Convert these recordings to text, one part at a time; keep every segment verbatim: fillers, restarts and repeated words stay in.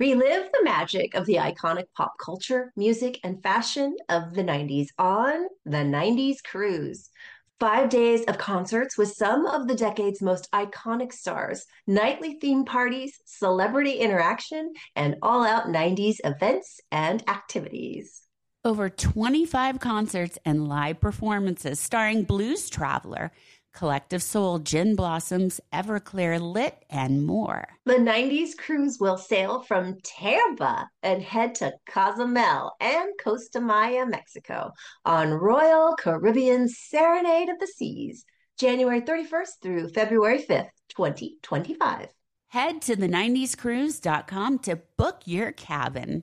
Relive the magic of the iconic pop culture, music, and fashion of the nineties on the nineties Cruise. Five days of concerts with some of the decade's most iconic stars, nightly theme parties, celebrity interaction, and all-out nineties events and activities. Over twenty-five concerts and live performances starring Blues Traveler, Collective Soul, Gin Blossoms, Everclear, Lit, and more. The nineties Cruise will sail from Tampa and head to Cozumel and Costa Maya, Mexico on Royal Caribbean Serenade of the Seas, January thirty-first through February fifth, twenty twenty-five. Head to the ninety s cruise dot com to book your cabin.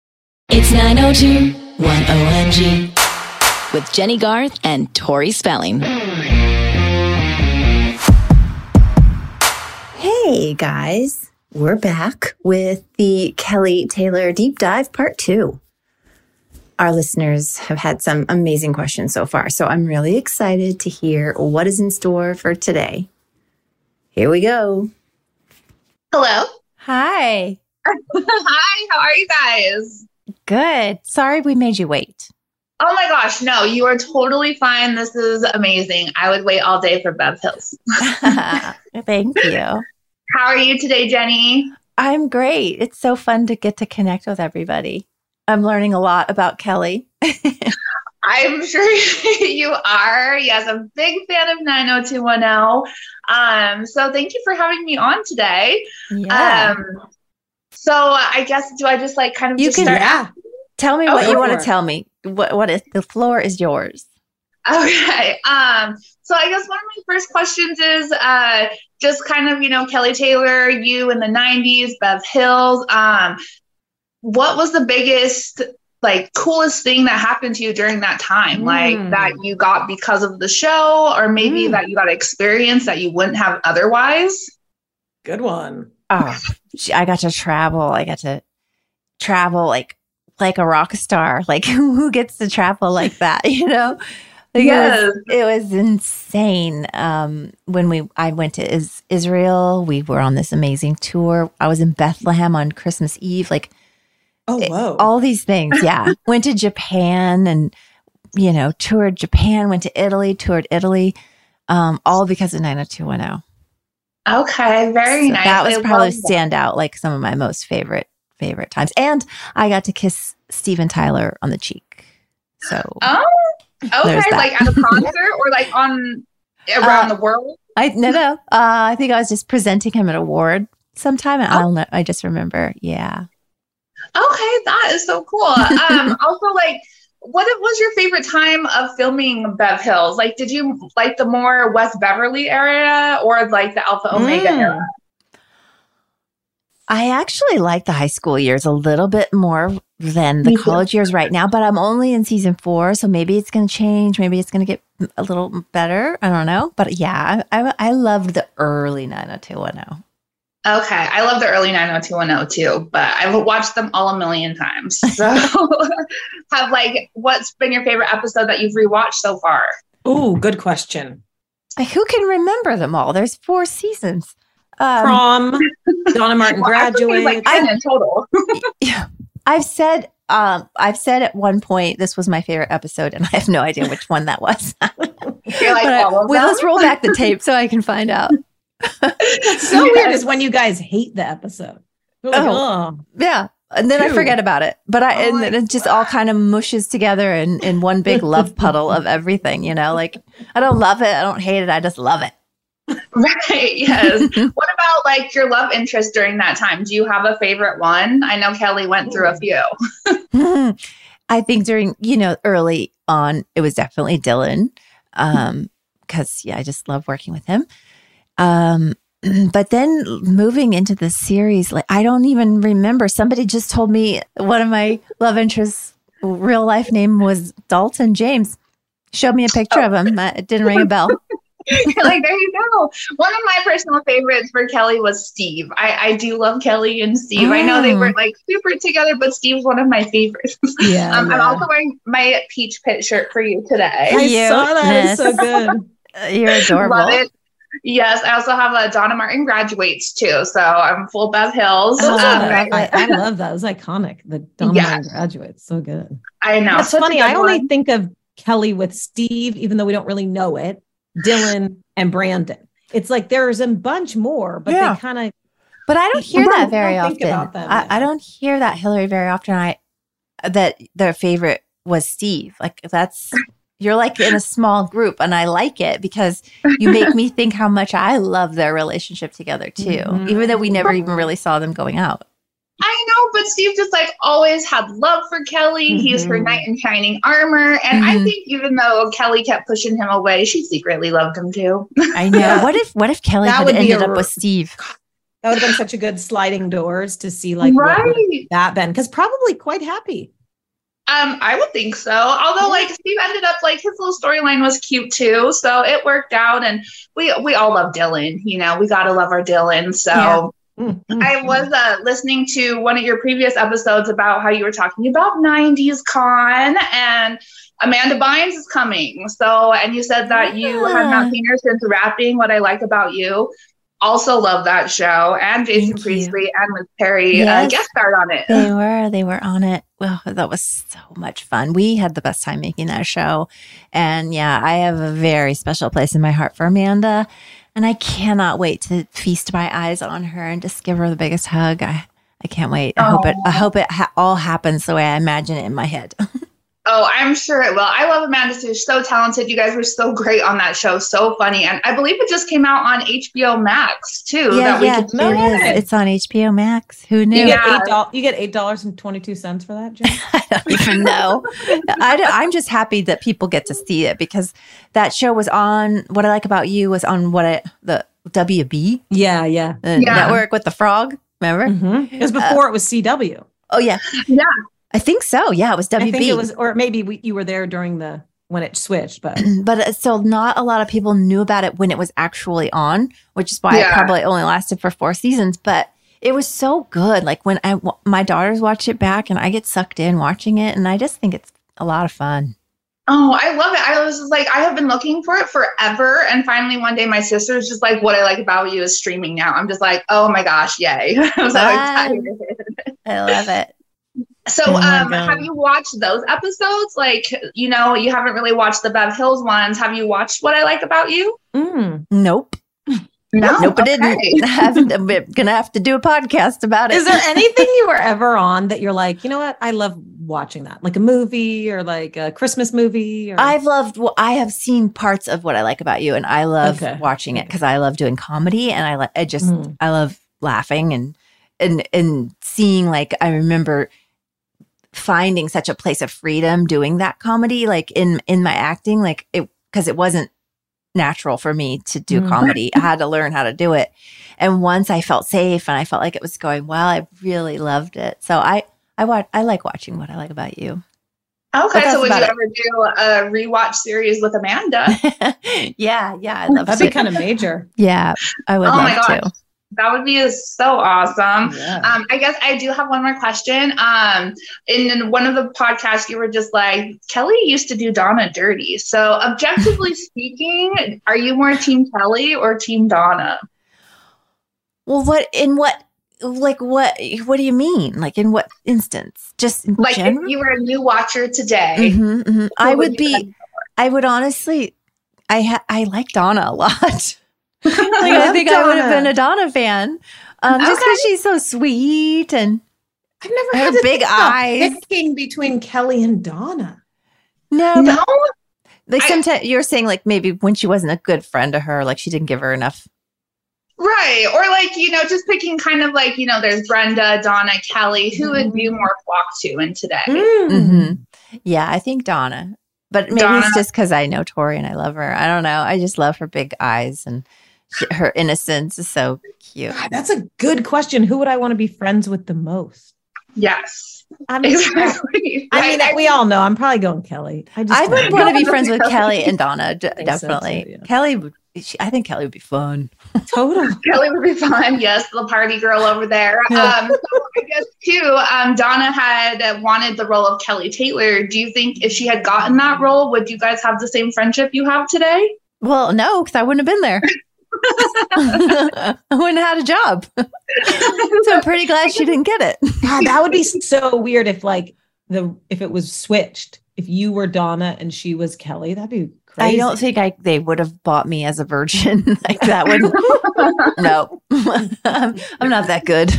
It's nine oh two one oh with Jennie Garth and Tori Spelling. Hey guys, we're back with the Kelly Taylor Deep Dive Part two. Our listeners have had some amazing questions so far, so I'm really excited to hear what is in store for today. Here we go. Hello. Hi. Hi, how are you guys? Good. Sorry we made you wait. Oh my gosh. No, you are totally fine. This is amazing. I would wait all day for Bev Hills. Thank you. How are you today, Jenny? I'm great. It's so fun to get to connect with everybody. I'm learning a lot about Kelly. I'm sure you are. Yes, I'm a big fan of nine oh two one oh. Um, so thank you for having me on today. Yeah. Um, So I guess, do I just like kind of you just can, start? Yeah. Tell me oh, what you want to tell me. What What is, the floor is yours. Okay. Um. So I guess one of my first questions is uh, just kind of, you know, Kelly Taylor, you in the nineties, Bev Hills. Um, what was the biggest, like coolest thing that happened to you during that time? Mm. Like that you got because of the show or maybe mm. that you got experience that you wouldn't have otherwise? Good one. Oh, I got to travel. I got to travel like like a rock star. Like who gets to travel like that, you know? Like, yes. It was, it was insane. Um, when we I went to is, Israel, we were on this amazing tour. I was in Bethlehem on Christmas Eve. Like, oh, whoa. It, all these things. Yeah. Went to Japan and, you know, toured Japan, went to Italy, toured Italy, um, all because of nine oh two one oh. Okay, very so nice. That was I probably stand that. out like some of my most favorite favorite times. And I got to kiss Steven Tyler on the cheek. So oh, okay, like at a concert or like on around uh, the world. I no no. Uh, I think I was just presenting him an award sometime, and oh. I don't know. I just remember, yeah. Okay, that is so cool. Um, also like. What was your favorite time of filming Bev Hills? Like, did you like the more West Beverly area or like the Alpha Omega mm. area? I actually like the high school years a little bit more than the Me college too. years right now, but I'm only in season four, so maybe it's going to change. Maybe it's going to get a little better. I don't know. But yeah, I, I, I loved the early nine oh two one oh. Okay. I love the early nine oh two one oh too, but I've watched them all a million times. So have like, what's been your favorite episode that you've rewatched so far? Ooh, good question. Like, who can remember them all? There's four seasons. Um, Prom, Donna Martin well, Graduate. Like ten in total. Yeah. I've said, um, I've said at one point, this was my favorite episode and I have no idea which one that was. You're like, I, well, let's roll back the tape so I can find out. So yes. Weird is when you guys hate the episode. Like, oh, oh yeah. And then Dude. I forget about it. But I, oh and then it just all kind of mushes together in, in one big love puddle of everything, you know, like I don't love it. I don't hate it. I just love it. Right. Yes. What about like your love interest during that time? Do you have a favorite one? I know Kelly went through a few. I think during, you know, early on, it was definitely Dylan. Um, cause yeah, I just love working with him. Um, But then moving into the series, like I don't even remember. Somebody just told me one of my love interests' real life name was Dalton James. Showed me a picture oh. of him. It didn't ring a bell. Like, there you go. One of my personal favorites for Kelly was Steve. I, I do love Kelly and Steve. Oh. I know they weren't like super together, but Steve's one of my favorites. Yeah, um, yeah. I'm also wearing my peach pit shirt for you today. I you saw that. It's so good. You're adorable. Love it. Yes, I also have a Donna Martin graduates too, so I'm full Bev Hills. Oh, um, I, I love that. It was iconic. The Donna yes. Martin graduates, so good. I know. It's funny. I only one. think of Kelly with Steve, even though we don't really know it. Dylan and Brandon. It's like there's a bunch more, but yeah. they kind of. But I don't hear that very don't often. About them, I, I don't hear that Hillary very often. I that their favorite was Steve. Like that's. You're like in a small group, and I like it because you make me think how much I love their relationship together too, mm-hmm. even though we never even really saw them going out. I know, but Steve just like always had love for Kelly. Mm-hmm. He's her knight in shining armor. And mm-hmm. I think even though Kelly kept pushing him away, she secretly loved him too. I know. What if what if Kelly had ended a, up with Steve? That would have been such a good sliding doors to see like right. what would that been, because probably quite happy. Um, I would think so. Although, like, Steve ended up, like, his little storyline was cute, too. So it worked out. And we we all love Dylan. You know, we got to love our Dylan. So yeah. mm-hmm. I was uh, listening to one of your previous episodes about how you were talking about nineties con. And Amanda Bynes is coming. So, and you said that yeah. you have not seen her since wrapping What I Like About You. Also love that show. And Jason Thank Priestley you. And Liz Perry yes. uh, guest starred on it. They were. They were on it. Well, that was so much fun. We had the best time making that show. And yeah, I have a very special place in my heart for Amanda. And I cannot wait to feast my eyes on her and just give her the biggest hug. I, I can't wait. I oh. hope it, I hope it ha- all happens the way I imagine it in my head. Oh, I'm sure it will. I love Amanda. She's so talented. You guys were so great on that show. So funny. And I believe it just came out on H B O Max, too. Yeah, that yeah we it is. It. It's on H B O Max. Who knew? You get eight dollars, you get eight dollars and twenty-two cents for that, Jen? I don't even know. I don't, I'm just happy that people get to see it, because that show was on, What I Like About You was on what I, the W B? Yeah, yeah. The yeah. network with the frog, remember? Mm-hmm. It was before uh, it was C W. Oh, yeah. Yeah. I think so. Yeah, it was W B. I think it was, or maybe we, you were there during the when it switched, but but still, so not a lot of people knew about it when it was actually on, which is why yeah. it probably only lasted for four seasons. But it was so good. Like when I my daughters watch it back, and I get sucked in watching it, and I just think it's a lot of fun. Oh, I love it. I was just like, I have been looking for it forever. And finally, one day, my sister was just like, What I Like About You is streaming now. I'm just like, oh my gosh, yay. I was so excited. I love it. So oh um, have you watched those episodes? Like, you know, you haven't really watched the Bev Hills ones. Have you watched What I Like About You? Mm. Nope. No, nope, okay. I didn't. I haven't, I'm going to have to do a podcast about it. Is there anything you were ever on that you're like, you know what? I love watching that. Like a movie or like a Christmas movie? Or... I've loved, well, I have seen parts of What I Like About You, and I love okay. watching it because I love doing comedy, and I, lo- I just, mm. I love laughing and, and, and seeing, like, I remember finding such a place of freedom doing that comedy, like in in my acting, like it, because it wasn't natural for me to do mm. comedy. I had to learn how to do it, and once I felt safe and I felt like it was going well, I really loved it. So I I watch I like watching What I Like About You. Okay, so would you it. ever do a rewatch series with Amanda? yeah, yeah, I love that'd it. be kind of major. Yeah, I would. Oh love my gosh. to. That would be so awesome. Yeah. Um, I guess I do have one more question. Um, in one of the podcasts, you were just like, Kelly used to do Donna dirty. So objectively speaking, are you more team Kelly or team Donna? Well, what in what like what what do you mean? Like in what instance? Just in like general? If you were a new watcher today, mm-hmm, mm-hmm. I would, would be. I would honestly. I ha- I like Donna a lot. like, I think Donna. I would have been a Donna fan um, just because okay. she's so sweet and I've never had her big eyes. Thinking between Kelly and Donna. No, no. Like I, sometimes you're saying, like maybe when she wasn't a good friend to her, like she didn't give her enough. Right. Or like, you know, just picking kind of like, you know, there's Brenda, Donna, Kelly, who would you more flock to in today? Mm-hmm. Yeah, I think Donna. But maybe Donna. It's just because I know Tori and I love her. I don't know. I just love her big eyes and she, her innocence is so cute. God, that's a good question. Who would I want to be friends with the most? Yes. I mean, exactly. I mean I, we all know. I'm probably going Kelly. I, just I would want to be friends with Kelly and Donna. D- definitely. So too, yeah. Kelly would. She, I think Kelly would be fun. Totally. Kelly would be fun. Yes, the party girl over there. Yeah. Um, so I guess, too, um, Donna had wanted the role of Kelly Taylor. Do you think if she had gotten that role, would you guys have the same friendship you have today? Well, no, because I wouldn't have been there. I wouldn't have had a job. So I'm pretty glad she didn't get it. God, that would be so weird if, like, the if it was switched. If you were Donna and she was Kelly, that'd be crazy. I don't think I they would have bought me as a virgin. Like that would no. I'm, I'm not that good.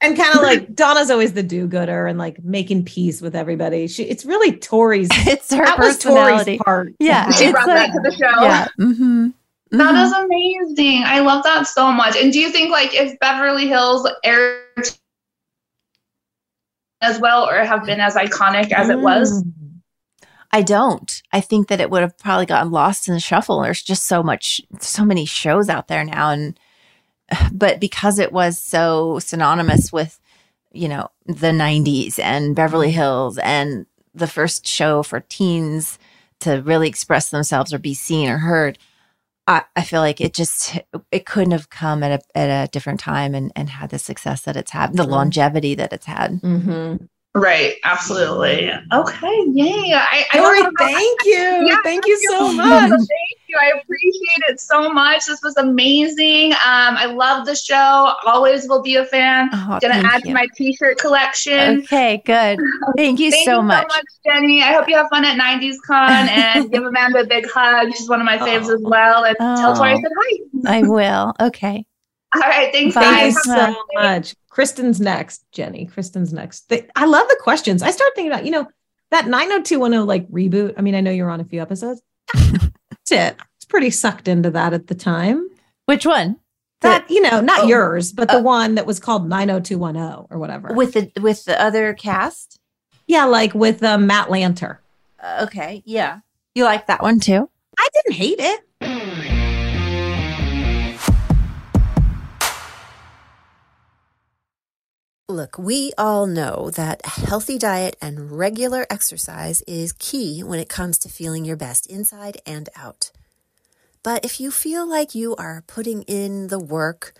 And kind of like Donna's always the do-gooder and like making peace with everybody. She it's really Tori's. It's her that personality was Tori's part. Yeah, she brought like, that to the show. Yeah. Mm-hmm. Mm-hmm. That is amazing. I love that so much. And do you think like if Beverly Hills aired as well or have been as iconic as mm. it was? I don't. I think that it would have probably gotten lost in the shuffle. There's just so much, so many shows out there now. And, but because it was so synonymous with, you know, the nineties and Beverly Hills and the first show for teens to really express themselves or be seen or heard, I, I feel like it just, it couldn't have come at a, at a different time and, and had the success that it's had, the longevity that it's had. Mm-hmm. Right, absolutely. Okay, yay! I, I Tori, thank you, yeah, thank you so much. Thank you, I appreciate it so much. This was amazing. Um, I love the show. Always will be a fan. Oh, Gonna add you. to my T-shirt collection. Okay, good. Thank you, thank so, you much. so much, Jennie. I hope you have fun at nineties Con and give Amanda a big hug. She's one of my faves oh. as well. And oh. tell Tori I said hi. I will. Okay. All right, thanks Bye. guys. Thank you so much. Kristen's next, Jennie. Kristen's next. They, I love the questions. I start thinking about, you know, that nine oh two one oh like reboot. I mean, I know you were on a few episodes. That's it. It's pretty sucked into that at the time. Which one? That, you know, not oh. yours, but oh. the one that was called nine oh two one oh or whatever. With the with the other cast? Yeah, like with um, Matt Lanter. Uh, okay, yeah. You like that one too? I didn't hate it. Look, we all know that a healthy diet and regular exercise is key when it comes to feeling your best inside and out. But if you feel like you are putting in the work,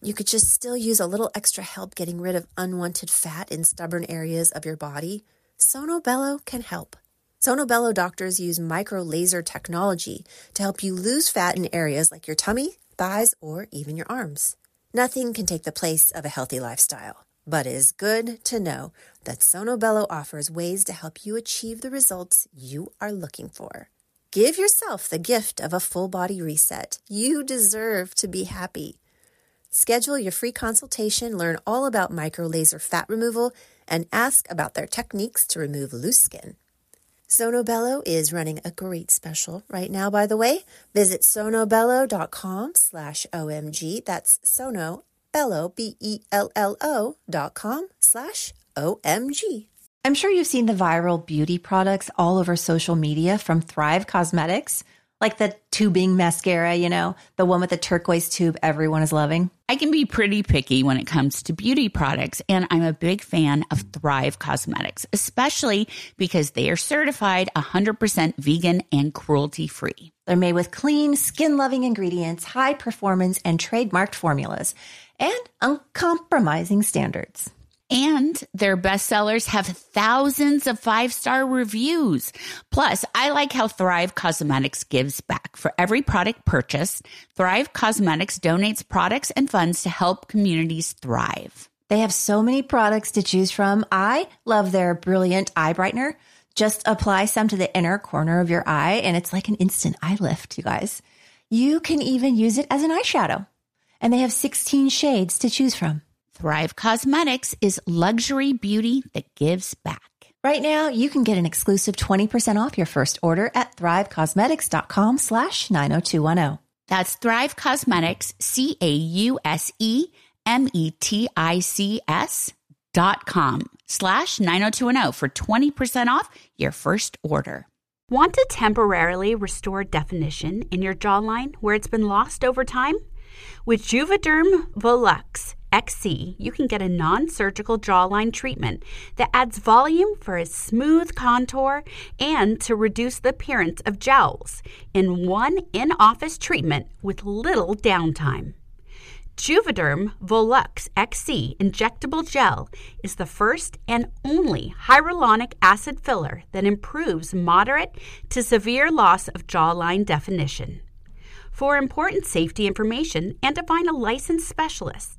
you could just still use a little extra help getting rid of unwanted fat in stubborn areas of your body, Sono Bello can help. Sono Bello doctors use micro laser technology to help you lose fat in areas like your tummy, thighs, or even your arms. Nothing can take the place of a healthy lifestyle. But it is good to know that Sono Bello offers ways to help you achieve the results you are looking for. Give yourself the gift of a full-body reset. You deserve to be happy. Schedule your free consultation, learn all about microlaser fat removal, and ask about their techniques to remove loose skin. Sono Bello is running a great special right now, by the way. Visit sonobello.com slash OMG. That's Sono. Bello, B E L L O dot com slash O M G. I'm sure you've seen the viral beauty products all over social media from Thrive Cosmetics, like the tubing mascara, you know, the one with the turquoise tube everyone is loving. I can be pretty picky when it comes to beauty products, and I'm a big fan of Thrive Cosmetics, especially because they are certified one hundred percent vegan and cruelty-free. They're made with clean, skin-loving ingredients, high performance and trademarked formulas, and uncompromising standards. And their bestsellers have thousands of five-star reviews. Plus, I like how Thrive Cosmetics gives back. For every product purchased, Thrive Cosmetics donates products and funds to help communities thrive. They have so many products to choose from. I love their Brilliant Eye Brightener. Just apply some to the inner corner of your eye, and it's like an instant eye lift, you guys. You can even use it as an eyeshadow. And they have sixteen shades to choose from. Thrive Cosmetics is luxury beauty that gives back. Right now, you can get an exclusive twenty percent off your first order at thrivecosmetics.com slash 90210. That's Thrive Cosmetics, C-A-U-S-E-M-E-T-I-C-S dot com slash 90210 for twenty percent off your first order. Want to temporarily restore definition in your jawline where it's been lost over time? With Juvederm Volux X C, you can get a non-surgical jawline treatment that adds volume for a smooth contour and to reduce the appearance of jowls in one in-office treatment with little downtime. Juvederm Volux X C injectable gel is the first and only hyaluronic acid filler that improves moderate to severe loss of jawline definition. For important safety information and to find a licensed specialist,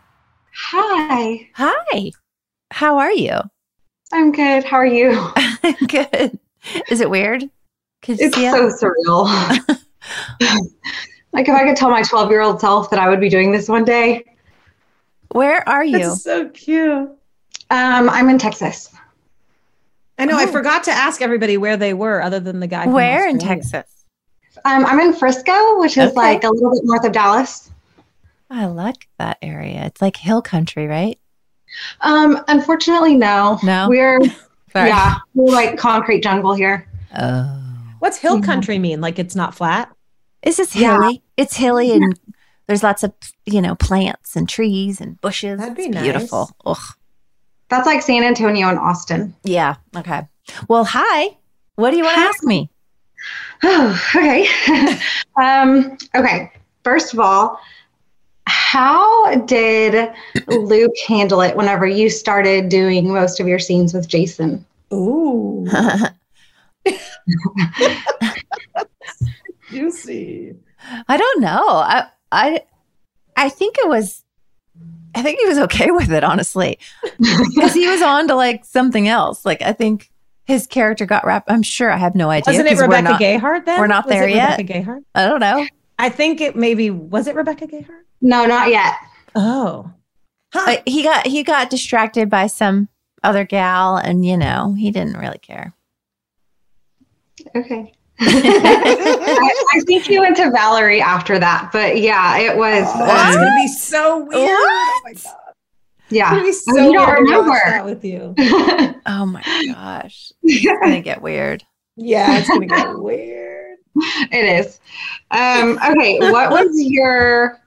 Hi. Hi. How are you? I'm good. How are you? I'm good. Is it weird? Could you it's see so it? Surreal. Like if I could tell my twelve-year-old self that I would be doing this one day. Where are you? That's so cute. Um, I'm in Texas. I know. Oh. I forgot to ask everybody where they were other than the guy. Where in Texas? Um, I'm in Frisco, which is okay. Like a little bit north of Dallas. I like that area. It's like hill country, right? Um, unfortunately, no. No? We're, yeah, we're like concrete jungle here. Oh. What's hill yeah. country mean? Like it's not flat? It's just hilly. Yeah. It's hilly and yeah. there's lots of, you know, plants and trees and bushes. That'd be it's nice. Beautiful. Ugh. That's like San Antonio and Austin. Yeah. Okay. Well, hi. What do you want hi. to ask me? Oh, okay. um, okay. First of all, how did Luke handle it whenever you started doing most of your scenes with Jason? Ooh. Juicy. I don't know. I I I think it was I think he was okay with it, honestly. Because he was on to like something else. Like I think his character got wrapped. I'm sure I have no idea. Wasn't it Rebecca not, Gayheart then? We're not was there it yet. Rebecca Gayheart? I don't know. I think it maybe was it Rebecca Gayheart? No, not yet. Oh. Huh. He got he got distracted by some other gal and you know, he didn't really care. Okay. I, I think he went to Valerie after that, but yeah, it was. Oh, that's um, gonna be so weird. What? Oh my god! Yeah, it's gonna be so I mean, you don't weird remember. To watch that with you. Oh my gosh, it's gonna get weird. Yeah, it's gonna get weird. It is. Um, okay, what was your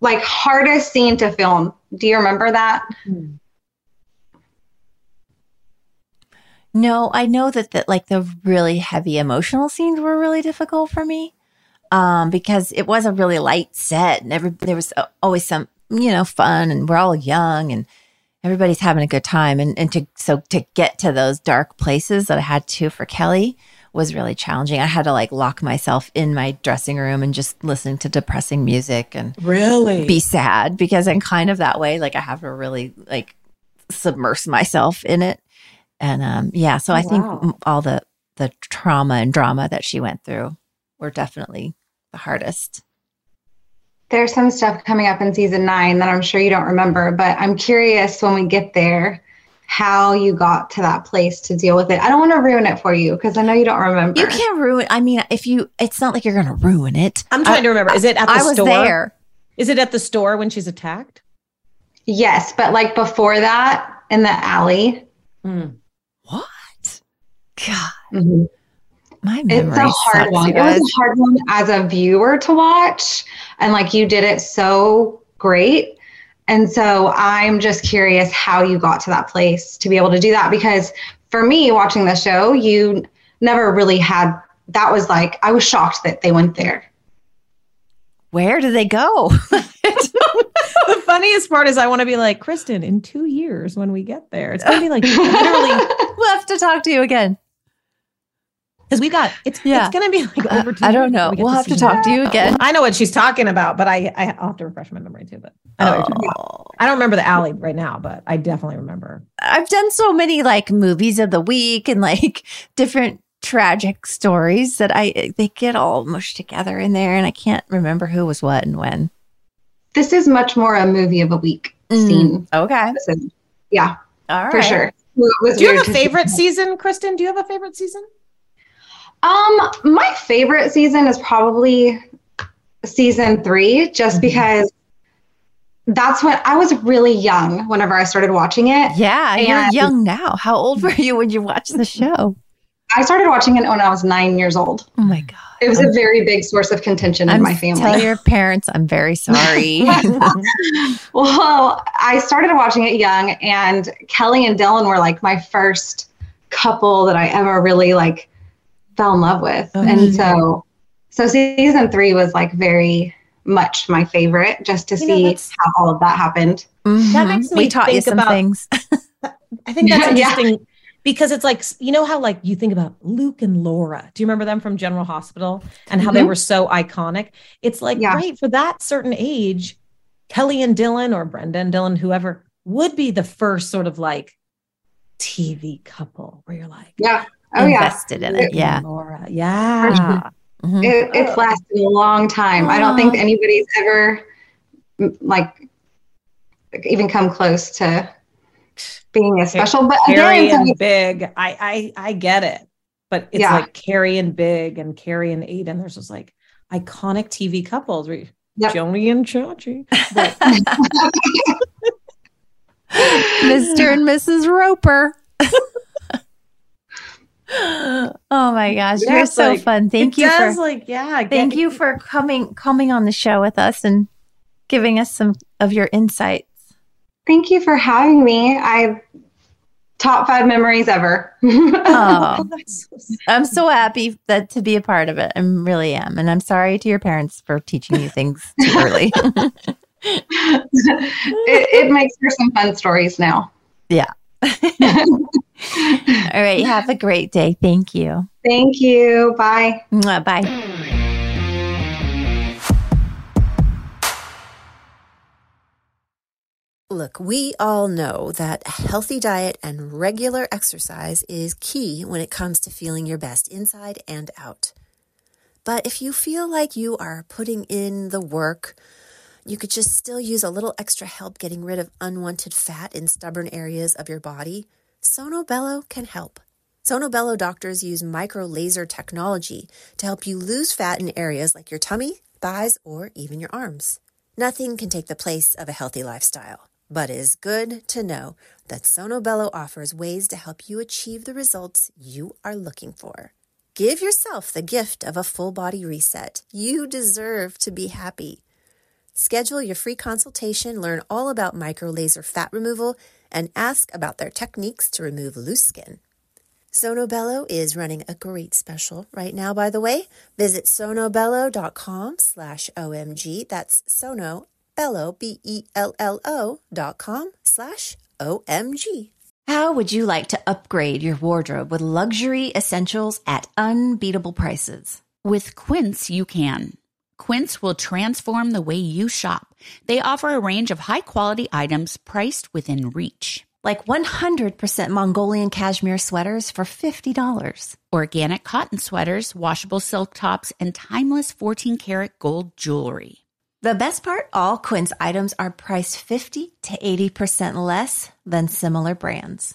like hardest scene to film? Do you remember that? Hmm. No, I know that, that like the really heavy emotional scenes were really difficult for me um, because it was a really light set and every, there was always some, you know, fun and we're all young and everybody's having a good time. And, and to so to get to those dark places that I had to for Kelly was really challenging. I had to like lock myself in my dressing room and just listen to depressing music and really be sad because I'm kind of that way. Like I have to really like submerge myself in it. And um, yeah, so I oh, think wow. all the, the trauma and drama that she went through were definitely the hardest. There's some stuff coming up in season nine that I'm sure you don't remember, but I'm curious when we get there, how you got to that place to deal with it. I don't want to ruin it for you because I know you don't remember. You can't ruin. I mean, if you, it's not like you're going to ruin it. I'm trying I, to remember. Is it at the I was store? There. Is it at the store when she's attacked? Yes, but like before that in the alley. Mm. God. Mm-hmm. My memory It's a hard sucks, one. It was a hard one as a viewer to watch. And like you did it so great. And so I'm just curious how you got to that place to be able to do that. Because for me, watching the show, you never really had, that was like, I was shocked that they went there. Where do they go? The funniest part is I want to be like, Kristen, in two years when we get there, it's going to be like, literally, we'll have to talk to you again. Because we got, it's, yeah. it's going to be like over two uh, I don't know. We'll we have to talk that. to you again. I know what she's talking about, but I, I I'll have to refresh my memory too. But I, know oh. what you're talking about. I don't remember the alley right now, but I definitely remember. I've done so many like movies of the week and like different tragic stories that I, they get all mushed together in there and I can't remember who was what and when. This is much more a movie of a week mm. scene. Okay. Listen, yeah. All right. For sure. Do you have a favorite season, Kristen? Do you have a favorite season? Um, my favorite season is probably season three, just mm-hmm. because that's when I was really young whenever I started watching it. Yeah, and you're young now. How old were you when you watched the show? I started watching it when I was nine years old. Oh my God. It was I'm, a very big source of contention I'm in my family. Tell your parents I'm very sorry. Well, I started watching it young and Kelly and Dylan were like my first couple that I ever really like fell in love with. Oh, and yeah. so so season three was like very much my favorite just to you see know, how all of that happened. Mm-hmm. That makes me we taught think you some about, things. I think that's interesting yeah. because it's like, you know how like you think about Luke and Laura. Do you remember them from General Hospital and how mm-hmm. they were so iconic? It's like, yeah. right, for that certain age, Kelly and Dylan or Brenda and Dylan, whoever, would be the first sort of like T V couple where you're like, yeah. Oh, invested yeah. in it, it yeah. Laura. Yeah. Sure. Mm-hmm. it, it's lasted a long time. Oh. I don't think anybody's ever like even come close to being as special. But Carrie again, and so Big, I, I I get it, but it's yeah. like Carrie and Big and Carrie and Aiden. There's just like iconic T V couples, where yep. Joni and Chachi, but- Mister and Missus Roper. Oh my gosh, yes, you're so like, fun. Thank you does, for like, yeah, thank it. you for coming coming on the show with us and giving us some of your insights. Thank you for having me. I top five memories ever. Oh, I'm so happy that to be a part of it. I really am. And I'm sorry to your parents for teaching you things too early. it, it makes for some fun stories now. Yeah. All right. Have a great day. Thank you. Thank you. Bye. Bye. Look, we all know that a healthy diet and regular exercise is key when it comes to feeling your best inside and out. But if you feel like you are putting in the work, you could just still use a little extra help getting rid of unwanted fat in stubborn areas of your body, Sono Bello can help. Sono Bello doctors use micro laser technology to help you lose fat in areas like your tummy, thighs, or even your arms. Nothing can take the place of a healthy lifestyle, but it is good to know that Sono Bello offers ways to help you achieve the results you are looking for. Give yourself the gift of a full body reset. You deserve to be happy. Schedule your free consultation, learn all about micro laser fat removal, and ask about their techniques to remove loose skin. Sono Bello is running a great special right now, by the way. Visit sonobello.com slash OMG. That's Sono Bello, B E L L O dot com slash O M G. How would you like to upgrade your wardrobe with luxury essentials at unbeatable prices? With Quince, you can. Quince will transform the way you shop. They offer a range of high-quality items priced within reach. Like one hundred percent Mongolian cashmere sweaters for fifty dollars. Organic cotton sweaters, washable silk tops, and timeless fourteen karat gold jewelry. The best part? All Quince items are priced fifty to eighty percent less than similar brands.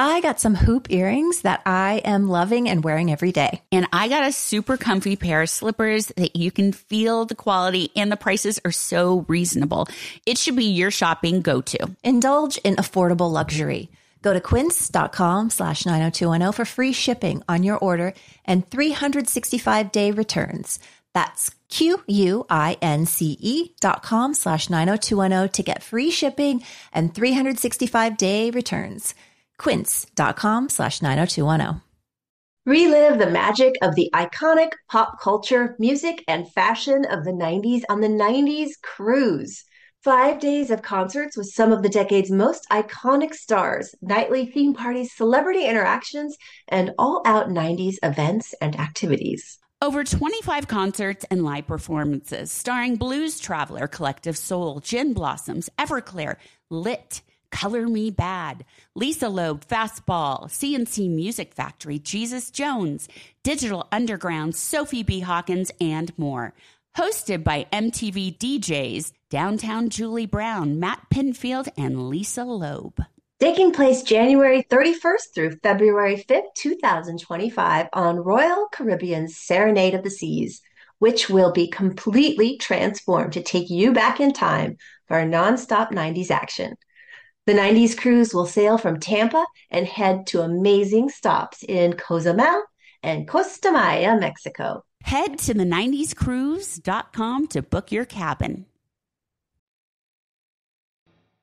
I got some hoop earrings that I am loving and wearing every day. And I got a super comfy pair of slippers that you can feel the quality, and the prices are so reasonable. It should be your shopping go-to. Indulge in affordable luxury. Go to quince.com slash 90210 for free shipping on your order and three sixty-five day returns. That's Q-U-I-N-C-E dot com slash 90210 to get free shipping and three sixty-five day returns. Quince.com slash 90210. Relive the magic of the iconic pop culture, music, and fashion of the nineties on the nineties Cruise. Five days of concerts with some of the decade's most iconic stars, nightly theme parties, celebrity interactions, and all-out nineties events and activities. Over twenty-five concerts and live performances starring Blues Traveler, Collective Soul, Gin Blossoms, Everclear, Lit, Color Me Bad, Lisa Loeb, Fastball, C N C Music Factory, Jesus Jones, Digital Underground, Sophie B. Hawkins, and more. Hosted by M T V D Js Downtown Julie Brown, Matt Pinfield, and Lisa Loeb. Taking place January thirty-first through February fifth, two thousand twenty-five on Royal Caribbean Serenade of the Seas, which will be completely transformed to take you back in time for a nonstop nineties action. The nineties Cruise will sail from Tampa and head to amazing stops in Cozumel and Costa Maya, Mexico. Head to the ninety scruise dot com to book your cabin.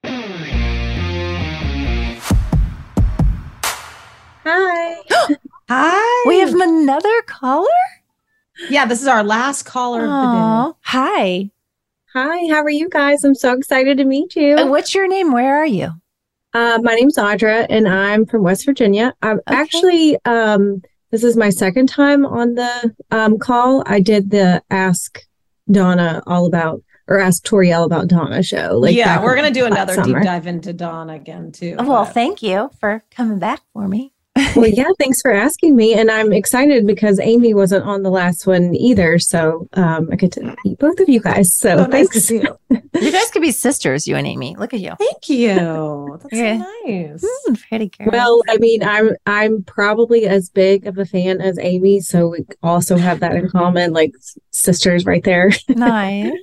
Hi. Hi. We have another caller? Yeah, this is our last caller Aww. Of the day. Hi. Hi, how are you guys? I'm so excited to meet you. Uh, what's your name? Where are you? Uh, my name's Audra, and I'm from West Virginia. I'm okay. actually, um, this is my second time on the um, call. I did the Ask Donna all about, or Ask Torielle about Donna show. Like yeah, we're going to do another summer. Deep dive into Donna again, too. Oh, well, but. Thank you for coming back for me. Well, yeah, thanks for asking me. And I'm excited because Amy wasn't on the last one either. So um, I get to meet both of you guys. So oh, thanks. Nice to see you. You guys could be sisters, you and Amy. Look at you. Thank you. That's yeah. so nice. Mm, pretty girl. Well, I mean, I'm I'm probably as big of a fan as Amy. So we also have that in common, like sisters right there. Nice.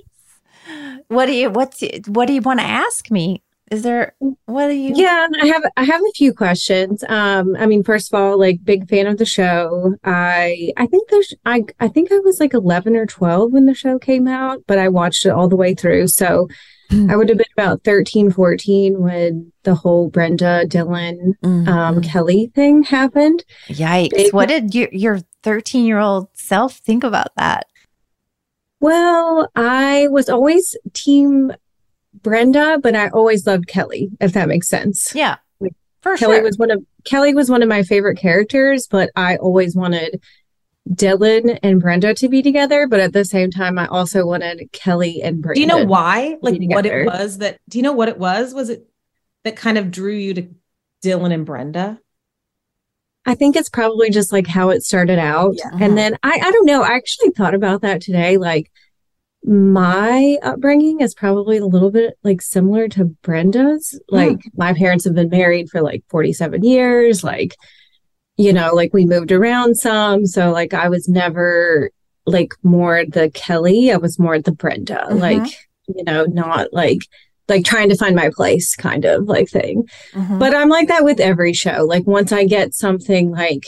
What do you what's what do you want to ask me? Is there, what are you? Yeah, I have, I have a few questions. Um, I mean, first of all, like big fan of the show. I, I think there's, I, I think I was like eleven or twelve when the show came out, but I watched it all the way through. So mm. I would have been about thirteen, fourteen when the whole Brenda, Dylan, mm. um, Kelly thing happened. Yikes. It, what did you, your thirteen year old self think about that? Well, I was always team Brenda, but I always loved Kelly, if that makes sense. Yeah, like, for Kelly sure. was one of Kelly was one of my favorite characters, but I always wanted Dylan and Brenda to be together. But at the same time, I also wanted Kelly and Brenda. Do you know why? Like what it was that? Do you know what it was? Was it that kind of drew you to Dylan and Brenda? I think it's probably just like how it started out, yeah. and then I I don't know. I actually thought about that today, like. My upbringing is probably a little bit like similar to Brenda's. Like yeah. my parents have been married for like forty-seven years. Like, you know, like we moved around some. So like I was never like more the Kelly. I was more the Brenda. Mm-hmm. Like, you know, not like like trying to find my place kind of like thing. Mm-hmm. But I'm like that with every show. Like once I get something like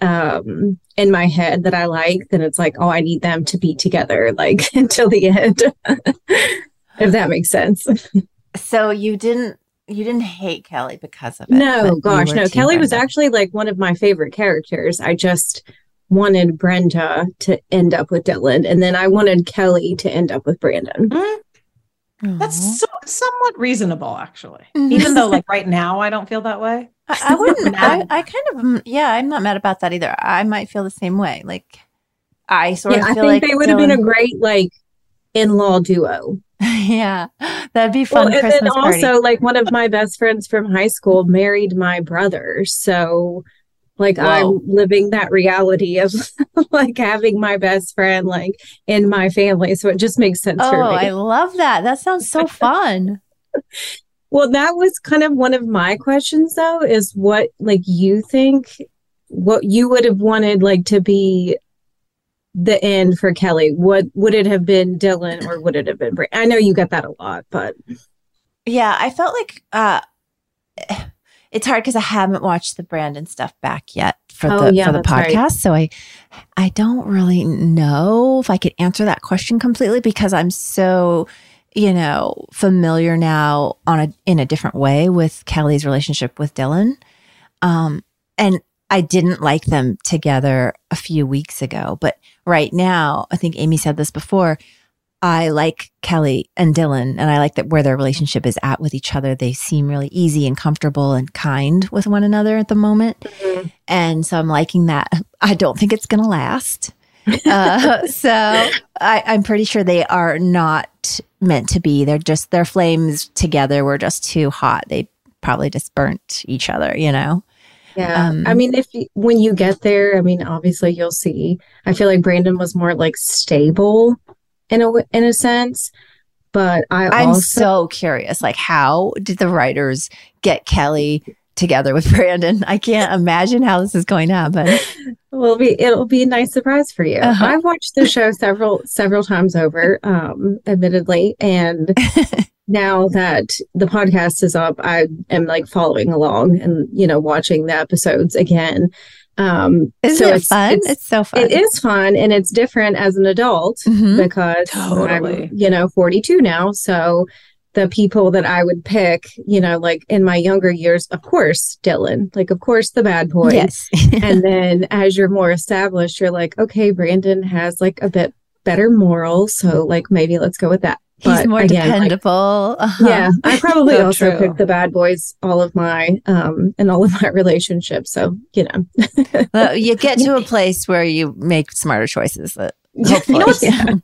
um in my head that I like, then it's like, oh, I need them to be together like until the end. If that makes sense. So you didn't you didn't hate Kelly because of it? No, gosh, no. Kelly Brenda. Was actually like one of my favorite characters. I just wanted Brenda to end up with Dylan, and then I wanted Kelly to end up with Brandon. Mm-hmm. That's so, somewhat reasonable, actually. Mm-hmm. Even though, like right now, I don't feel that way. I, I wouldn't. I, I kind of. Yeah, I'm not mad about that either. I might feel the same way. Like I sort yeah, of. Feel I think like they would have been a great like in-law duo. Yeah, that'd be fun. Well, and Christmas then also, party. Like one of my best friends from high school married my brother, so like Whoa. I'm living that reality of like having my best friend like in my family. So it just makes sense. Oh, for me. I love that. That sounds so fun. Well, that was kind of one of my questions, though, is what, like, you think, what you would have wanted, like, to be the end for Kelly. What would it have been, Dylan, or would it have been Brandon? I know you get that a lot, but. Yeah, I felt like uh, it's hard because I haven't watched the Brandon stuff back yet for oh, the yeah, for the podcast. Right. So I I don't really know if I could answer that question completely because I'm so, you know, familiar now on a in a different way with Kelly's relationship with Dylan. Um, and I didn't like them together a few weeks ago, but right now, I think Amy said this before, I like Kelly and Dylan, and I like that where their relationship is at with each other. They seem really easy and comfortable and kind with one another at the moment. Mm-hmm. And so I'm liking that. I don't think it's going to last. uh, so I, I'm pretty sure they are not meant to be. They're just, their flames together were just too hot. They probably just burnt each other, you know? Yeah, um, I mean, if you, when you get there, I mean, obviously you'll see. I feel like Brandon was more like stable in a in a sense, but I I'm also, so curious. Like, how did the writers get Kelly together with Brandon? I can't imagine how this is going to happen. Will be it'll be a nice surprise for you. Uh-huh. I've watched the show several several times over, um, admittedly, and. Now that the podcast is up, I am like following along and, you know, watching the episodes again. Um, Isn't so it it's, fun? It's, it's so fun. It is fun. And it's different as an adult mm-hmm. because totally. I'm, you know, forty-two now. So the people that I would pick, you know, like in my younger years, of course, Dylan, like, of course, the bad boy. Yes. And then as you're more established, you're like, okay, Brandon has like a bit better morals. So like, maybe let's go with that. But he's more again, dependable. Like, uh-huh. Yeah, I probably so also true. picked the bad boys. All of my um, and all of my relationships. So you know, well, you get to a place where you make smarter choices. That you know what's yeah.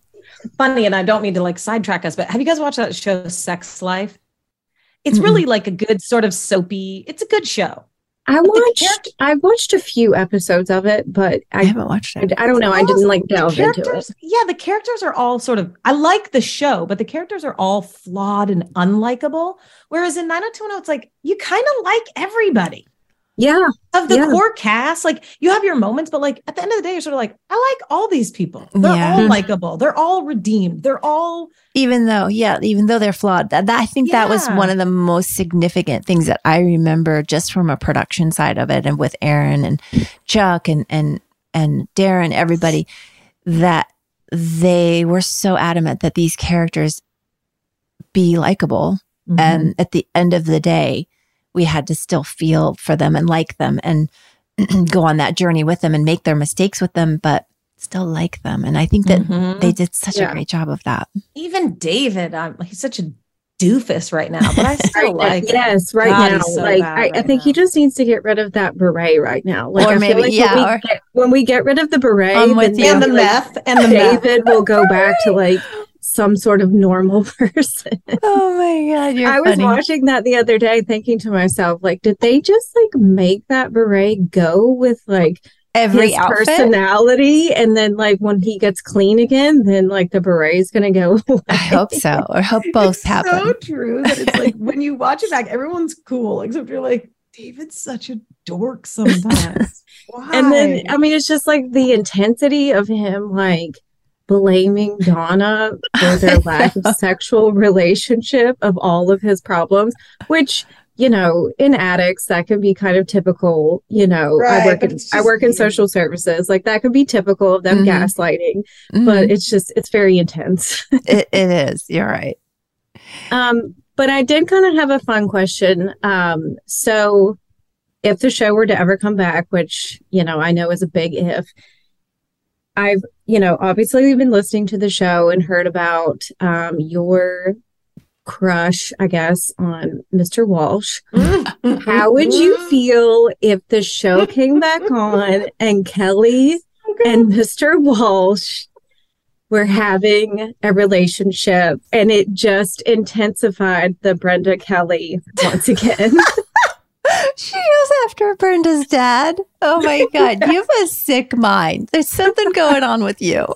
funny, and I don't mean to like sidetrack us, but have you guys watched that show, Sex Life? It's mm-hmm. really like a good sort of soapy. It's a good show. I but watched. I watched a few episodes of it, but I, I haven't watched it. I, I don't know. All, I didn't like delve into it. Yeah, the characters are all sort of. I like the show, but the characters are all flawed and unlikable. Whereas in nine oh two one oh, it's like you kind of like everybody. Yeah, of the yeah. core cast, like you have your moments, but like at the end of the day, you're sort of like, I like all these people. They're yeah. all likable. They're all redeemed. They're all, even though, yeah, even though they're flawed. That, that I think yeah. that was one of the most significant things that I remember just from a production side of it, and with Aaron and Chuck and and and Darren, everybody, that they were so adamant that these characters be likable, mm-hmm. and at the end of the day, we had to still feel for them and like them and go on that journey with them and make their mistakes with them, but still like them. And I think that mm-hmm. they did such yeah. a great job of that. Even David, um, he's such a doofus right now, but I still like yes, right God, now. So like I, right I think now. He just needs to get rid of that beret right now. Like, or I maybe feel like yeah. When, or, we get, when we get rid of the beret and the meth, and the David will go back to like. Some sort of normal person. Oh my God, you're I funny. Was watching that the other day thinking to myself, like, did they just like make that beret go with like every his outfit? Personality? And then like when he gets clean again, then like the beret is going to go away. I hope so. Or hope both it's happen. It's so true that it's like when you watch it back, everyone's cool. Except you're like, David's such a dork sometimes. Why? And then, I mean, it's just like the intensity of him like blaming Donna for their lack of sexual relationship of all of his problems, which, you know, in addicts, that can be kind of typical, you know, right, I work in I work in social services, like that can be typical of them mm-hmm. gaslighting, mm-hmm. but it's just, it's very intense. it, it is. You're right. Um, but I did kind of have a fun question. Um, so if the show were to ever come back, which, you know, I know is a big if, I've, you know, obviously we've been listening to the show and heard about um, your crush, I guess, on Mister Walsh. How would you feel if the show came back on and Kelly okay. and Mister Walsh were having a relationship and it just intensified the Brenda Kelly once again? She goes after Brenda's dad. Oh my God, you have a sick mind. There's something going on with you.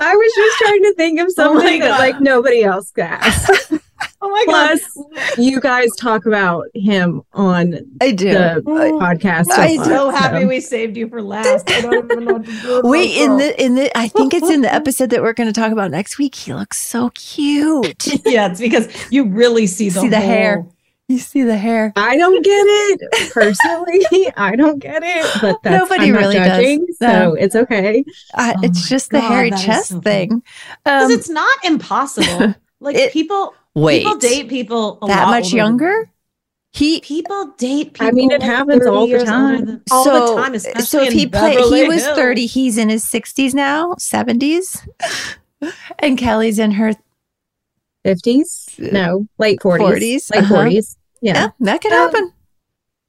I was just trying to think of something oh that like nobody else has. Oh my God. Plus, you guys talk about him on I do. the oh, podcast. So I'm so happy so. we saved you for last. I don't even know what to do. Wait, in the in the I think it's in the episode that we're going to talk about next week. He looks so cute. Yeah, it's because you really see the, see the hair. You see the hair. I don't get it personally. I don't get it, but that's, nobody I'm really judging, does. So no. It's okay. Uh, oh it's just God, the hairy chest so thing. Because um, it's not impossible. Like it, people. Wait, people date people a that lot much older. Younger? He people date people. I mean, it happens all the time. Than, all so, the time, especially so if he played, he was Hill. thirty. He's in his sixties now, seventies, and Kelly's in her fifties. No, late forties. forties, late forties. Uh-huh. Yeah. yeah, that could um, happen.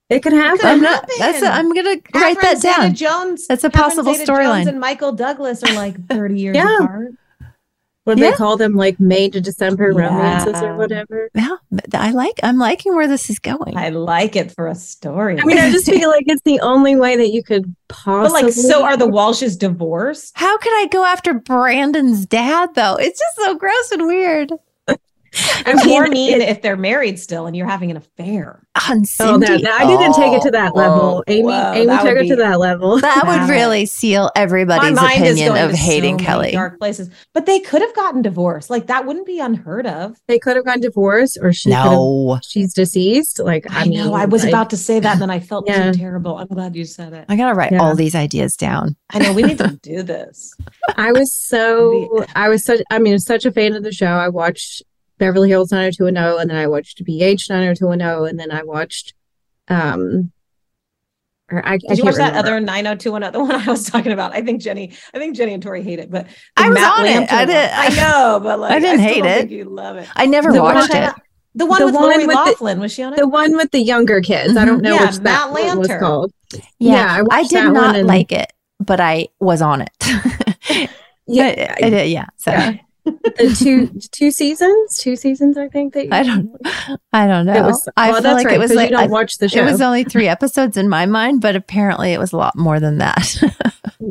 It could happen. It could I'm not. Happen. That's. A, I'm gonna Catherine write that Zeta down. Jones. That's a Catherine possible storyline. And Michael Douglas are like thirty years yeah. apart. What yeah. they call them, like May to December yeah. romances or whatever. Yeah, I like. I'm liking where this is going. I like it for a story. I mean, I just feel like it's the only way that you could possibly. But like, so are the Walshes divorced? How could I go after Brandon's dad though? It's just so gross and weird. And more mean if they're married still and you're having an affair. On Cindy. Oh, no, no, I didn't take it to that level. Whoa, Amy, whoa, Amy took it to that level. That would really seal everybody's opinion of hating so Kelly. Dark places, but they could have gotten divorced. Like that wouldn't be unheard of. They could have gotten divorced, or she. No, she's deceased. Like I, I mean, know. I was like, about to say that, and then I felt yeah. too terrible. I'm glad you said it. I gotta write yeah. all these ideas down. I know we need to do this. I was so. I was such. I mean, such a fan of the show. I watched Beverly Hills nine oh two one oh, and then I watched B H nine oh two one oh, and then I watched um or I, Did I you watch remember. that other nine oh two one oh, the one I was talking about? I think Jenny, I think Jenny and Tori hate it, but I was Matt on Lanter it. I, did, I know, but like I didn't I hate it. You love it. I never the watched one, it. The one the with Lori Loughlin, was she on it? The one with the younger kids. Mm-hmm. I don't know yeah, which Matt Lanter was called. Yeah, yeah I, watched I did that not one like and, it, but I was on it. yeah, I, I did, yeah. So. Yeah. the two two seasons, two seasons, I think that you I don't, I don't know. Was, well, I feel that's like right, it was like you don't I, watch the show. It was only three episodes in my mind, but apparently it was a lot more than that.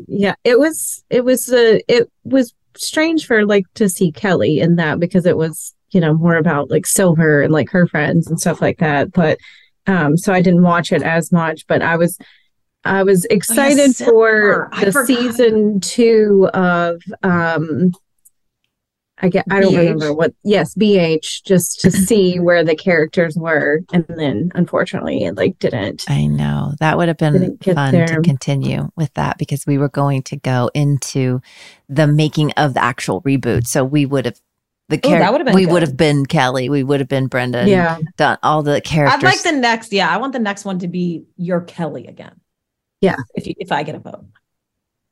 yeah, it was. It was a. Uh, it was strange for like to see Kelly in that because it was you know more about like Silver and like her friends and stuff like that. But um, so I didn't watch it as much, but I was. I was excited oh, yes, for I the forgot. season two of. Um, I get. I don't B H. remember what. Yes, B H, just to see where the characters were, and then unfortunately, it like didn't. I know that would have been fun there. to continue with that because we were going to go into the making of the actual reboot. So we would have the character. We would have been Kelly. We would have been Brenda. Yeah, done all the characters. I'd like the next. Yeah, I want the next one to be your Kelly again. Yeah, if you, if I get a vote.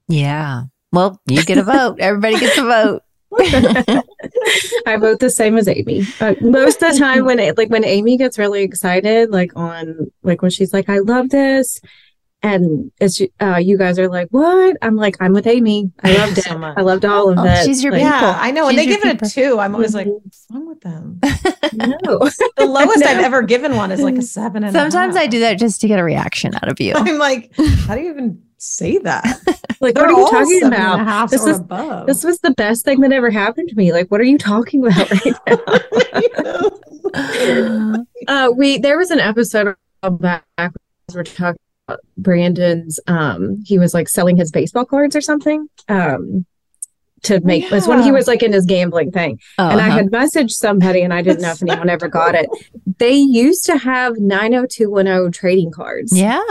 Yeah. Well, you get a vote. Everybody gets a vote. I vote the same as Amy. Uh, most of the time, when it, like when Amy gets really excited, like on like when she's like, "I love this," and it's uh, you guys are like, "What?" I'm like, "I'm with Amy. I loved it. So I loved all of oh, it." She's your like, people. Yeah, I know. She's and they give people. It a two. I'm always like, "What's wrong with them?" No, the lowest I've ever given one is like a seven. And sometimes a half. I do that just to get a reaction out of you. I'm like, "How do you even?" Say that. Like, They're what are you talking about? This, is, above. this was the best thing that ever happened to me. Like, what are you talking about right now? uh, we there was an episode back where we were talking about Brandon's. Um, he was like selling his baseball cards or something um, to make. Yeah. It was when he was like in his gambling thing, oh, and uh-huh. I had messaged somebody, and I didn't know if anyone ever got it. They used to have nine oh two one oh trading cards. Yeah.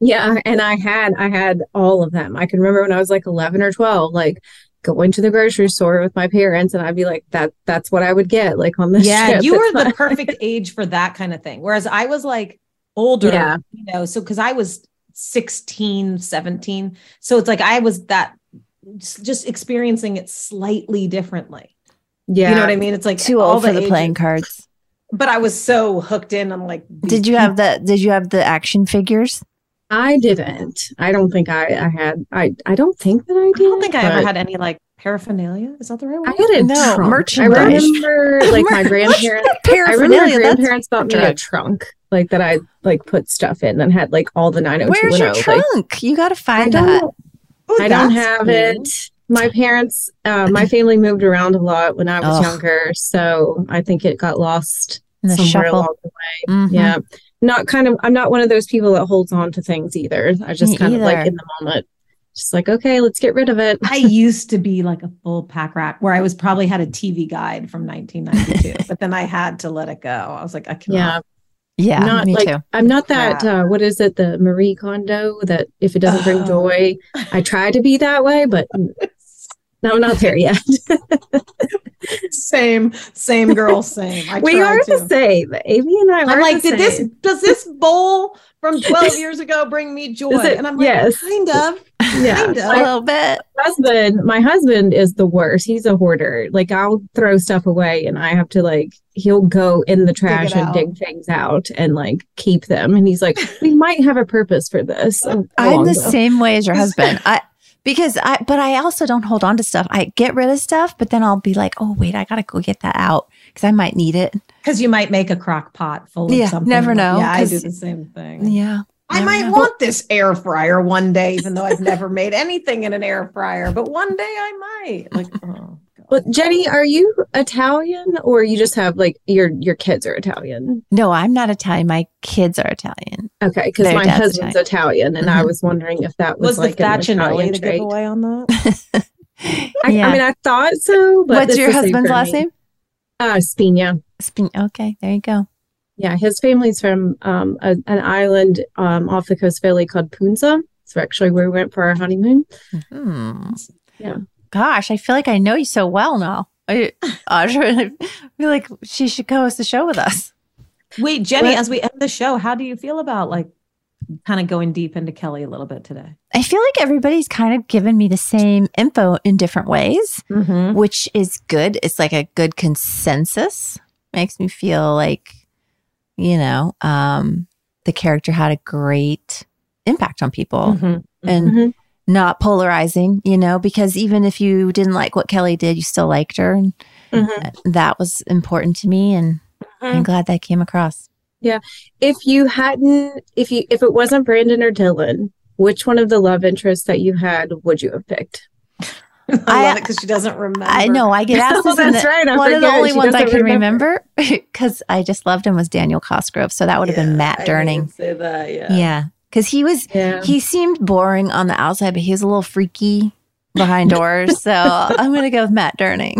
Yeah, and I had I had all of them. I can remember when I was like eleven or twelve, like going to the grocery store with my parents, and I'd be like, "That that's what I would get." Like on this, yeah, trip. You were the perfect age for that kind of thing. Whereas I was like older, yeah. you know, so because I was sixteen, seventeen, so it's like I was that just experiencing it slightly differently. Yeah, you know what I mean? It's like too old for the, the playing cards, but I was so hooked in. I'm like, did you have the did you have the action figures? I didn't. I don't think I, I had. I, I don't think that I did. I don't think I ever had any like paraphernalia. Is that the right word? I had a no, trunk. Merchandise. I remember like my grandparents. Paraphernalia. I remember my grandparents bought me a trunk like that. I like put stuff in and had like all the nine oh two one oh. Where's your trunk? Like, you got to find I that. Ooh, I don't have cute. it. My parents, uh, my family moved around a lot when I was oh. younger, so I think it got lost somewhere shuffle. along the way. Mm-hmm. Yeah, not kind of. I'm not one of those people that holds on to things either. I just Me kind either. of like in the moment, just like, okay, let's get rid of it. I used to be like a full pack rat, where I was probably had a T V guide from nineteen ninety-two, but then I had to let it go. I was like, I can't. Yeah. Yeah, not, me like, too. I'm not that, yeah. uh, what is it, the Marie Kondo, that if it doesn't oh. bring joy, I try to be that way, but no, I'm not there yet. same, same girl, same. I we are to. the same. Amy and I I'm are like, the did same. This, does this bowl from twelve years ago bring me joy? It, and I'm like, yes. kind of. Yeah, kind of. A little bit. My husband, my husband is the worst. He's a hoarder. Like, I'll throw stuff away and I have to like, he'll go in the trash and out. dig things out and like keep them. And he's like, we might have a purpose for this. I'm the though. same way as your husband. I because I, but I also don't hold on to stuff. I get rid of stuff, but then I'll be like, oh wait, I gotta go get that out because I might need it. Because you might make a crock pot full of yeah, something. Never know. Yeah, I do the same thing. Yeah. I might know. want this air fryer one day, even though I've never made anything in an air fryer. But one day I might. Like, oh, God. Well, Jennie, are you Italian, or you just have like your your kids are Italian? No, I'm not Italian. My kids are Italian. Okay, because my husband's Italian, Italian and mm-hmm. I was wondering if that was, was like the an Italian the giveaway on that. I, yeah. I mean, I thought so. But what's your husband's last name? Uh, Spina. Spina. Okay, there you go. Yeah, his family's from um, a, an island um, off the coast of Italy called Punza. It's actually where we went for our honeymoon. Mm-hmm. Yeah. Gosh, I feel like I know you so well now. I, I feel like she should co-host the show with us. Wait, Jennie, what? As we end the show, how do you feel about like kind of going deep into Kelly a little bit today? I feel like everybody's kind of given me the same info in different ways, mm-hmm. which is good. It's like a good consensus. Makes me feel like, you know, um, the character had a great impact on people mm-hmm. and mm-hmm. not polarizing, you know, because even if you didn't like what Kelly did, you still liked her. And mm-hmm. that was important to me. And mm-hmm. I'm glad that came across. Yeah. If you hadn't, if you, if it wasn't Brandon or Dylan, which one of the love interests that you had would you have picked? I, I love it because she doesn't remember. I know. I get asked this. That's the, right. I one forget. of the only she ones I can remember because I just loved him was Daniel Cosgrove. So that would have yeah, been Matt Durning. Say that, yeah. Yeah. Because he was, yeah. he seemed boring on the outside, but he was a little freaky behind doors. So I'm going to go with Matt Durning.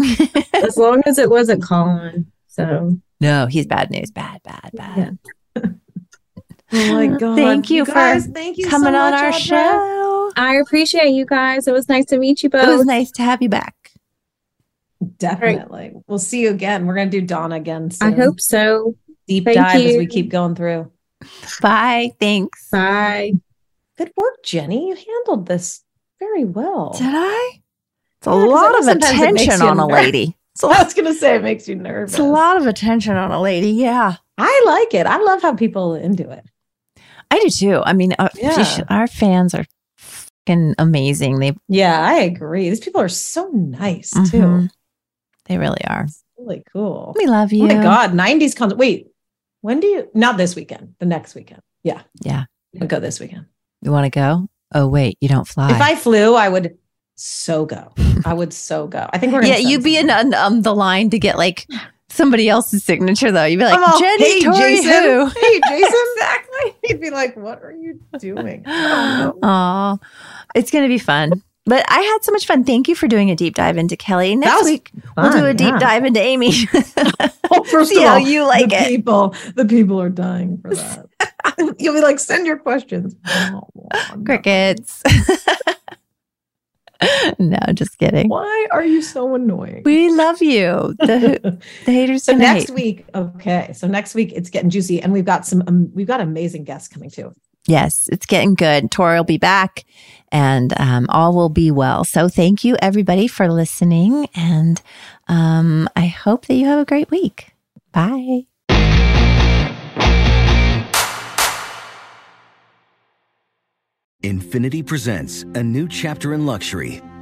As long as it wasn't Colin. So no, he's bad news. Bad, bad, bad. Yeah. Oh my God. Thank you, you guys, for thank you coming so much, on our Audra. show. I appreciate you guys. It was nice to meet you both. It was nice to have you back. Definitely. Right. We'll see you again. We're going to do Donna again soon. I hope so. Deep thank dive you. as we keep going through. Bye. Thanks. Bye. Good work, Jennie. You handled this very well. Did I? It's a yeah, lot of attention on a lady. So I was going to say it makes you nervous. It's a lot of attention on a lady. Yeah. I like it. I love how people are into it. I do too. I mean, uh, yeah. geez, our fans are fucking amazing. They, yeah, I agree. These people are so nice mm-hmm. too. They really are. It's really cool. We love you. Oh my God, nineties concert. Wait, when do you? Not this weekend. The next weekend. Yeah, yeah. I'll go this weekend. You want to go? Oh wait, you don't fly. If I flew, I would so go. I would so go. I think we're gonna yeah. You'd be in on um, the line to get like somebody else's signature though. You'd be like, oh, Jennie, hey, Tori, Jason. Who? Hey, Jason. Exactly. You'd be like, what are you doing? Oh, it's going to be fun. But I had so much fun. Thank you for doing a deep dive into Kelly. Next week, fun, we'll do a deep yeah. dive into Amy. Well, first See of all, how you like the it. People, the people are dying for that. You'll be like, send your questions. Oh, crickets. No, just kidding. Why are you so annoying? We love you. The, the haters. So tonight. Next week, okay. So next week it's getting juicy, and we've got some. Um, we've got amazing guests coming too. Yes, it's getting good. Tori will be back, and um, all will be well. So thank you everybody for listening, and um, I hope that you have a great week. Bye. Infinity presents a new chapter in luxury,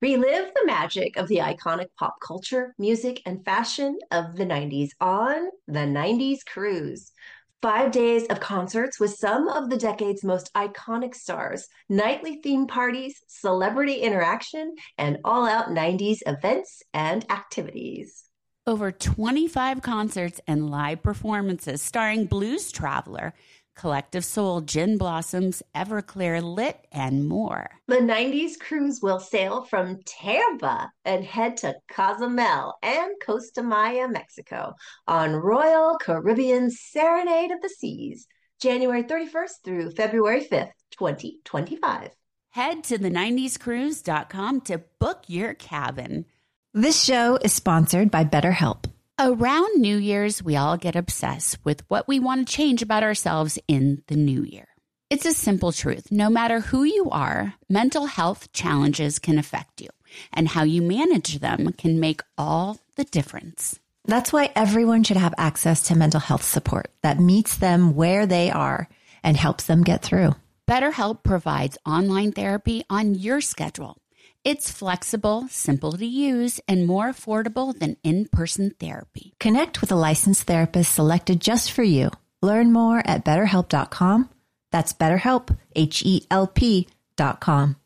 Relive the magic of the iconic pop culture, music, and fashion of the nineties on the nineties Cruise. Five days of concerts with some of the decade's most iconic stars, nightly theme parties, celebrity interaction, and all-out nineties events and activities. Over twenty-five concerts and live performances starring Blues Traveler, Collective Soul, Gin Blossoms, Everclear, Lit, and more. The nineties Cruise will sail from Tampa and head to Cozumel and Costa Maya, Mexico on Royal Caribbean Serenade of the Seas, January thirty-first through February fifth, twenty twenty-five. Head to the ninety scruise dot com to book your cabin. This show is sponsored by BetterHelp. Around New Year's, we all get obsessed with what we want to change about ourselves in the new year. It's a simple truth. No matter who you are, mental health challenges can affect you, and how you manage them can make all the difference. That's why everyone should have access to mental health support that meets them where they are and helps them get through. BetterHelp provides online therapy on your schedule. It's flexible, simple to use, and more affordable than in-person therapy. Connect with a licensed therapist selected just for you. Learn more at better help dot com. That's BetterHelp, H E L P dot com.